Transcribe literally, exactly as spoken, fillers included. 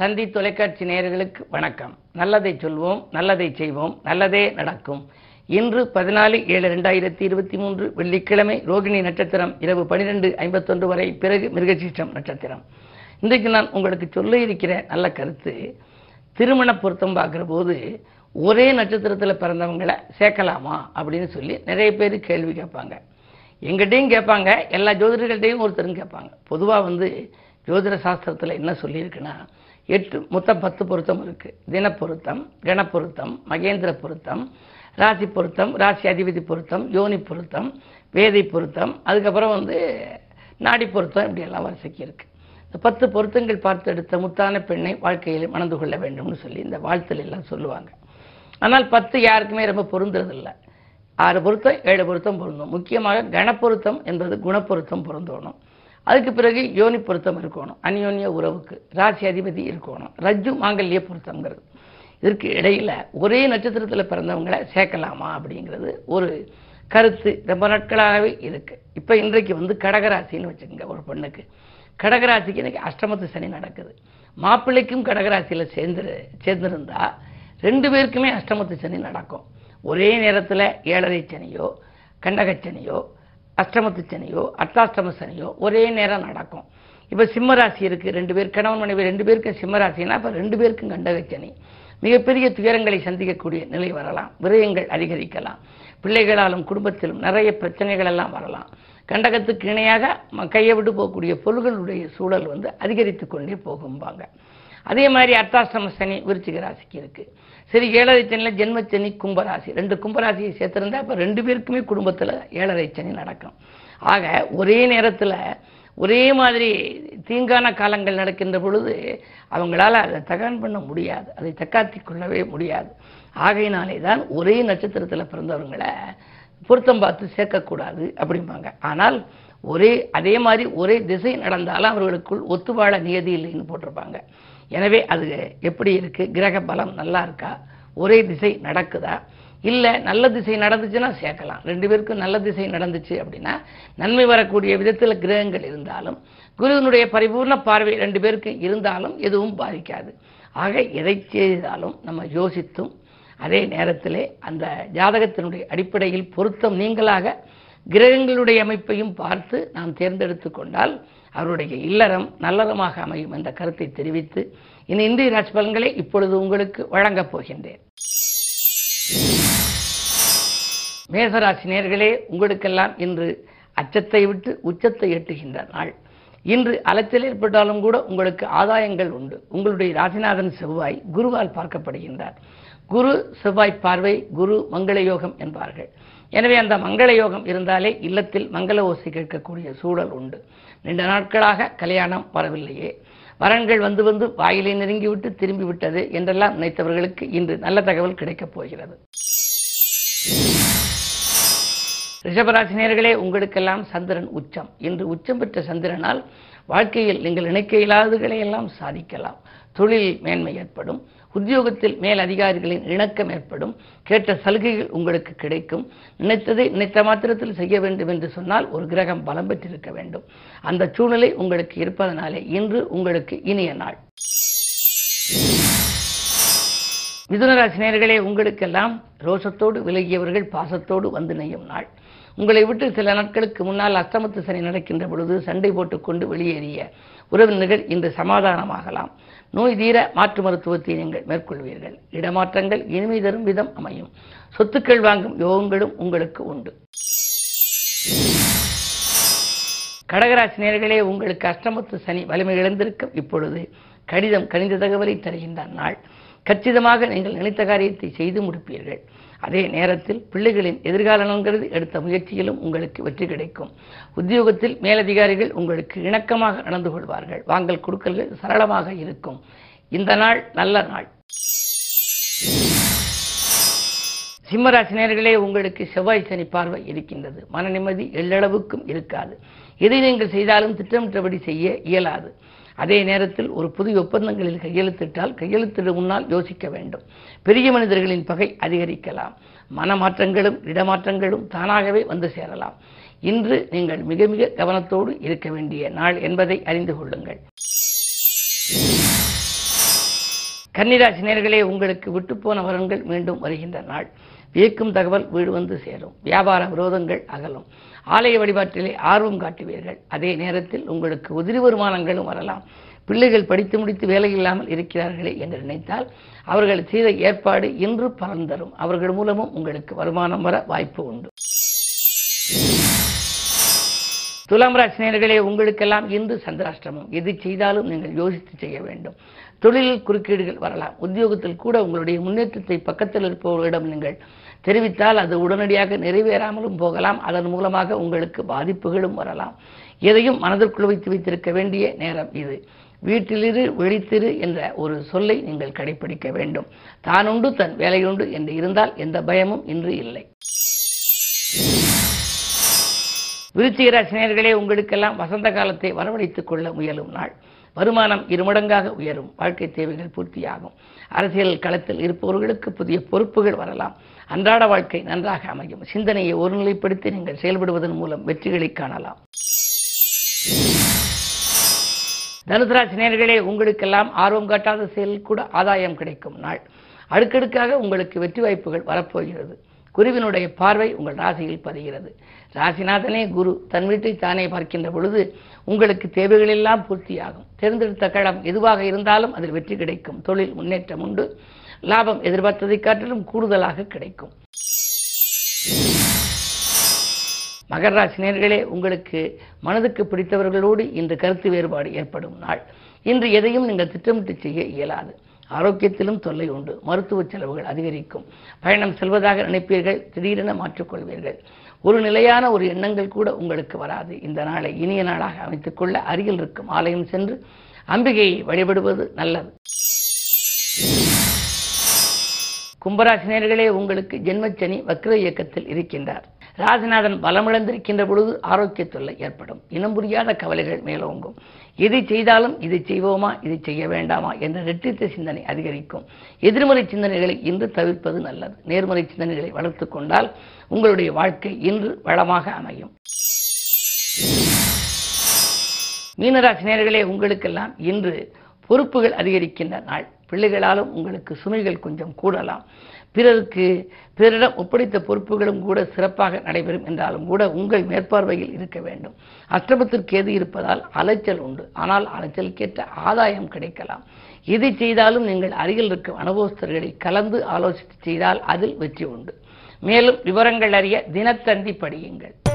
தந்தி தொலைக்காட்சி நேயர்களுக்கு வணக்கம். நல்லதை சொல்வோம், நல்லதை செய்வோம், நல்லதே நடக்கும். இன்று பதினாலு ஏழு இரண்டாயிரத்தி இருபத்தி மூன்று வெள்ளிக்கிழமை, ரோகிணி நட்சத்திரம் இரவு பனிரெண்டு ஐம்பத்தொன்று வரை, பிறகு மிருகசீற்றம் நட்சத்திரம். இன்றைக்கு நான் உங்களுக்கு சொல்ல இருக்கிற நல்ல கருத்து, திருமண பொருத்தம் பார்க்குற போது ஒரே நட்சத்திரத்தில் பிறந்தவங்களை சேர்க்கலாமா அப்படின்னு சொல்லி நிறைய பேர் கேள்வி கேட்பாங்க. எங்கிட்டையும் கேட்பாங்க, எல்லா ஜோதிடர்கள்டையும் ஒருத்தரும் கேட்பாங்க. பொதுவாக வந்து ஜோதிட சாஸ்திரத்தில் என்ன சொல்லியிருக்குன்னா, எட்டு மொத்தம் பத்து பொருத்தம் இருக்குது. தின பொருத்தம், கண பொருத்தம், மகேந்திர பொருத்தம், ராசி பொருத்தம், ராசி அதிபதி பொருத்தம், யோனி பொருத்தம், வேதை பொருத்தம், அதுக்கப்புறம் வந்து நாடி பொருத்தம், இப்படியெல்லாம் வரிசைக்கு இருக்குது. இந்த பத்து பொருத்தங்கள் பார்த்து எடுத்த முத்தான பெண்ணை வாழ்க்கையில் மணந்து கொள்ள வேண்டும்னு சொல்லி இந்த வாழ்த்துல எல்லாம் சொல்லுவாங்க. ஆனால் பத்து யாருக்குமே ரொம்ப பொருந்துறதில்லை. ஆறு பொருத்தம் ஏழு பொருத்தம் பொருந்தணும். முக்கியமாக கணப்பொருத்தம் என்பது குணப்பொருத்தம் பொருந்தணும். அதுக்கு பிறகு யோனி பொருத்தம் இருக்கணும், அந்யோன்ய உறவுக்கு ராசி அதிபதி இருக்கணும், ரஜ்ஜு மாங்கல்ய பொருத்தங்கிறது. இதற்கு இடையில் ஒரே நட்சத்திரத்தில் பிறந்தவங்களை சேர்க்கலாமா அப்படிங்கிறது ஒரு கருத்து ரொம்ப நாட்களாகவே இருக்குது. இப்போ இன்றைக்கு வந்து கடகராசின்னு வச்சுக்கோங்க. ஒரு பொண்ணுக்கு கடகராசிக்கு இன்றைக்கி அஷ்டமத்து சனி நடக்குது. மாப்பிள்ளைக்கும் கடகராசியில் சேர்ந்து சேர்ந்துருந்தா ரெண்டு பேருக்குமே அஷ்டமத்து சனி நடக்கும். ஒரே நேரத்தில் ஏழரை சனியோ கண்டகச்சனியோ அஷ்டமத்து சனியோ அர்த்தாஷ்டம சனியோ ஒரே நேரம் நடக்கும். இப்போ சிம்மராசி இருக்குது, ரெண்டு பேர் கணவன் மனைவி ரெண்டு பேருக்கும் சிம்மராசினா இப்போ ரெண்டு பேருக்கும் கண்டகச்சனி. மிகப்பெரிய துயரங்களை சந்திக்கக்கூடிய நிலை வரலாம், விரயங்கள் அதிகரிக்கலாம், பிள்ளைகளாலும் குடும்பத்திலும் நிறைய பிரச்சனைகள் எல்லாம் வரலாம். கண்டகத்துக்கு இணையாக கையை விட்டு போகக்கூடிய பொருள்களுடைய சூழல் வந்து அதிகரித்து கொண்டே போகும்பாங்க. அதே மாதிரி அர்த்தாஷ்டம சனி விருச்சிக ராசிக்கு இருக்குது. சரி, ஏழரை சனியில் ஜென்மச்சனி கும்பராசி, ரெண்டு கும்பராசியை சேர்த்துருந்தா இப்போ ரெண்டு பேருக்குமே குடும்பத்தில் ஏழரை சனி நடக்கும். ஆக ஒரே நேரத்தில் ஒரே மாதிரி தீங்கான காலங்கள் நடக்கின்ற பொழுது அவங்களால் அதை தகான் பண்ண முடியாது, அதை தக்காத்தி கொள்ளவே முடியாது. ஆகையினாலே தான் ஒரே நட்சத்திரத்தில் பிறந்தவங்களை பொருத்தம் பார்த்து சேர்க்கக்கூடாது அப்படிம்பாங்க. ஆனால் ஒரே அதே மாதிரி ஒரே திசை நடந்தாலும் அவர்களுக்குள் ஒத்துவாழ நியதி இல்லைன்னு போட்டிருப்பாங்க. எனவே அது எப்படி இருக்குது, கிரக பலம் நல்லா இருக்கா, ஒரே திசை நடக்குதா, இல்லை நல்ல திசை நடந்துச்சுன்னா சேர்க்கலாம். ரெண்டு பேருக்கும் நல்ல திசை நடந்துச்சு அப்படின்னா நன்மை வரக்கூடிய விதத்தில் கிரகங்கள் இருந்தாலும் குருவினுடைய பரிபூர்ண பார்வை ரெண்டு பேருக்கு இருந்தாலும் எதுவும் பாதிக்காது. ஆக எதை செய்தாலும் நம்ம யோசித்தும் அதே நேரத்திலே அந்த ஜாதகத்தினுடைய அடிப்படையில் பொருத்தம் நீங்களாக கிரகங்களுடைய அமைப்பையும் பார்த்து நாம் தேர்ந்தெடுத்து கொண்டால் அவருடைய இல்லறம் நல்லறமாக அமையும் என்ற கருத்தை தெரிவித்து இனி இந்திய ராசி பலன்களை இப்பொழுது உங்களுக்கு வழங்கப் போகின்றேன். மேசராசி நேயர்களே, உங்களுக்கெல்லாம் இன்று அச்சத்தை விட்டு உச்சத்தை எட்டுகின்ற நாள். இன்று அலைச்சல் ஏற்பட்டாலும் கூட உங்களுக்கு ஆதாயங்கள் உண்டு. உங்களுடைய ராசிநாதன் செவ்வாய் குருவால் பார்க்கப்படுகின்றார். குரு செவ்வாய் பார்வை குரு மங்கள யோகம் என்பார்கள். எனவே அந்த மங்கள யோகம் இருந்தாலே இல்லத்தில் மங்கள ஓசை கேட்கக்கூடிய சூழல் உண்டு. நீண்ட நாட்களாக கல்யாணம் வரவில்லையே, வரன்கள் வந்து வந்து வாயிலை நெருங்கிவிட்டு திரும்பிவிட்டது என்றெல்லாம் நினைத்தவர்களுக்கு இன்று நல்ல தகவல் கிடைக்கப் போகிறது. ரிஷபராசினியர்களே, உங்களுக்கெல்லாம் சந்திரன் உச்சம். இன்று உச்சம் பெற்ற சந்திரனால் வாழ்க்கையில் நீங்கள் நினைக்க இயலாததுகளை எல்லாம் சாதிக்கலாம். தொழிலில் மேன்மை ஏற்படும், உத்தியோகத்தில் மேல் அதிகாரிகளின் இணக்கம் ஏற்படும், கேட்ட சலுகைகள் உங்களுக்கு கிடைக்கும். நினைத்ததை நினைத்த மாத்திரத்தில் செய்ய வேண்டும் என்று சொன்னால் ஒரு கிரகம் பலம் பெற்றிருக்க வேண்டும். அந்த சூழ்நிலை உங்களுக்கு இருப்பதனாலே இன்று உங்களுக்கு இனிய நாள். மிதுனராசி நேயர்களே, உங்களுக்கெல்லாம் ரோஷத்தோடு விலகியவர்கள் பாசத்தோடு வந்து நெய்யும் நாள். உங்களை விட்டு சில நாட்களுக்கு முன்னால் அஷ்டமத்து சனி நடக்கின்ற பொழுது சண்டை போட்டுக்கொண்டு வெளியேறிய உறவினர்கள் இன்று சமாதானமாகலாம். நோய் தீர மாற்று மருத்துவத்தை நீங்கள் மேற்கொள்வீர்கள். இடமாற்றங்கள் இனிமை தரும் விதம் அமையும். சொத்துக்கள் வாங்கும் யோகங்களும் உங்களுக்கு உண்டு. கடகராசி நேயர்களே, உங்களுக்கு அஷ்டமத்து சனி வலிமை இழந்திருக்கும் இப்பொழுது கடிதம் கணித தகவலை தருகின்ற நாள். கச்சிதமாக நீங்கள் நினைத்த காரியத்தை செய்து முடிப்பீர்கள். அதே நேரத்தில் பிள்ளைகளின் எதிர்காலங்கிறது எடுத்த முயற்சியிலும் உங்களுக்கு வெற்றி கிடைக்கும். உத்தியோகத்தில் மேலதிகாரிகள் உங்களுக்கு இணக்கமாக நடந்து கொள்வார்கள். வாங்கல் கொடுக்கல்கள் சரளமாக இருக்கும். இந்த நாள் நல்ல நாள். சிம்மராசி நேயர்களே, உங்களுக்கு செவ்வாய் சனி பார்வை இருக்கின்றது. மன நிம்மதி எல்லளவுக்கும் இருக்காது. எதை நீங்கள் செய்தாலும் திட்டமிட்டபடி செய்ய இயலாது. அதே நேரத்தில் ஒரு புதிய ஒப்பந்தங்களில் கையெழுத்திட்டால் கையெழுத்திட முன்னால் யோசிக்க வேண்டும். பெரிய மனிதர்களின் பகை அதிகரிக்கலாம். மனமாற்றங்களும் இடமாற்றங்களும் தானாகவே வந்து சேரலாம். இன்று நீங்கள் மிக மிக கவனத்தோடு இருக்க வேண்டிய நாள் என்பதை அறிந்து கொள்ளுங்கள். கன்னிராசி நேயர்களே, உங்களுக்கு விட்டுப்போன வரன்கள் மீண்டும் வருகின்ற நாள். வியக்கும் தகவல் வீடு வந்து சேரும். வியாபார விரோதங்கள் அகலும். ஆலய வழிபாட்டிலே ஆர்வம் காட்டுவீர்கள். அதே நேரத்தில் உங்களுக்கு உதிரி வருமானங்களும் வரலாம். பிள்ளைகள் படித்து முடித்து வேலை இல்லாமல் இருக்கிறார்களே என்று நினைத்தால் அவர்கள் செய்த ஏற்பாடு இன்று பலன் தரும். அவர்கள் மூலமும் உங்களுக்கு வருமானம் வர வாய்ப்பு உண்டு. துலாம் ராசி நேயர்களே, உங்களுக்கெல்லாம் இன்று சந்திராஷ்டமம். எது செய்தாலும் நீங்கள் யோசித்து செய்ய வேண்டும். தொழிலில் குறுக்கீடுகள் வரலாம். உத்தியோகத்தில் கூட உங்களுடைய முன்னேற்றத்தை பக்கத்தில் இருப்பவர்களிடம் நீங்கள் தெரிவித்தால் அது உடனடியாக நிறைவேறாமலும் போகலாம். அதன் மூலமாக உங்களுக்கு பாதிப்புகளும் வரலாம். எதையும் மனதிற்குள் வைத்து வைத்திருக்க வேண்டிய நேரம் இது. வீட்டிலிரு வெளித்திரு என்ற ஒரு சொல்லை நீங்கள் கடைபிடிக்க வேண்டும். தானுண்டு தன் வேலையுண்டு என்று இருந்தால் எந்த பயமும் இன்று இல்லை. விருச்சிக ராசி நேயர்களே, உங்களுக்கெல்லாம் வசந்த காலத்தை வரவழைத்துக் கொள்ள முயலும் நாள். வருமானம் இருமடங்காக உயரும். வாழ்க்கை தேவைகள் பூர்த்தியாகும். அரசியல் களத்தில் இருப்பவர்களுக்கு புதிய பொறுப்புகள் வரலாம். அன்றாட வாழ்க்கை நன்றாக அமையும். சிந்தனையை ஒருநிலைப்படுத்தி நீங்கள் செயல்படுவதன் மூலம் வெற்றிகளை காணலாம். தனுசு ராசி நேயர்களே, உங்களுக்கெல்லாம் ஆர்வம் காட்டாத செயலில் கூட ஆதாயம் கிடைக்கும் நாள். அடுக்கடுக்காக உங்களுக்கு வெற்றி வாய்ப்புகள் வரப்போகிறது. குருவினுடைய பார்வை உங்கள் ராசியில் பதிகிறது. ராசிநாதனே குரு தன் வீட்டை தானே பார்க்கின்ற பொழுது உங்களுக்கு தேவைகளெல்லாம் பூர்த்தியாகும். தேர்ந்தெடுத்த களம் எதுவாக இருந்தாலும் அதில் வெற்றி கிடைக்கும். தொழில் முன்னேற்றம் உண்டு. லாபம் எதிர்பார்த்ததை காட்டிலும் கூடுதலாக கிடைக்கும். மகர ராசி நேயர்களே, உங்களுக்கு மனதுக்கு பிடித்தவர்களோடு இன்று கருத்து வேறுபாடு ஏற்படும் நாள். இன்று எதையும் நீங்கள் திட்டமிட்டு செய்ய இயலாது. ஆரோக்கியத்திலும் தொல்லை உண்டு. மருத்துவ செலவுகள் அதிகரிக்கும். பயணம் செல்வதாக நினைப்பீர்கள். திடீரென மாற்றிக்கொள்வீர்கள். ஒரு நிலையான ஒரு எண்ணங்கள் கூட உங்களுக்கு வராது. இந்த நாளை இனிய நாளாக அமைத்துக் கொள்ள அருகில் இருக்கும் ஆலயம் சென்று அம்பிகையை வழிபடுவது நல்லது. கும்பராசி நேயர்களே, உங்களுக்கு ஜென்மச்சனி வக்ர இயக்கத்தில் இருக்கின்றார். ராசிநாதன் பலமிழந்திருக்கின்ற பொழுது ஆரோக்கிய தொல்லை ஏற்படும். இனம் புரியாத கவலைகள் மேலோங்கும். எது செய்தாலும் இது செய்வோமா, இது செய்ய வேண்டாமா என்ற இரட்டித்த சிந்தனை அதிகரிக்கும். எதிர்மறை சிந்தனைகளை இன்று தவிர்ப்பது நல்லது. நேர்மறை சிந்தனைகளை வளர்த்து கொண்டால் உங்களுடைய வாழ்க்கை இன்று வளமாக அமையும். மீனராசி நேயர்களே, உங்களுக்கெல்லாம் இன்று பொறுப்புகள் அதிகரிக்கின்ற நாள். பிள்ளைகளாலும் உங்களுக்கு சுமைகள் கொஞ்சம் கூடலாம். பிறருக்கு பிறரிடம் ஒப்படைத்த பொறுப்புகளும் கூட சிறப்பாக நடைபெறும் என்றாலும் கூட உங்கள் மேற்பார்வையில் இருக்க வேண்டும். அஷ்டமத்திற்கு எது இருப்பதால் அலைச்சல் உண்டு. ஆனால் அலைச்சலுக்கேற்ற ஆதாயம் கிடைக்கலாம். எது செய்தாலும் நீங்கள் அருகில் இருக்கும் அனுபவஸ்தர்களை கலந்து ஆலோசித்து செய்தால் அதில் வெற்றி உண்டு. மேலும் விவரங்கள் அறிய தினத்தந்தி படியுங்கள்.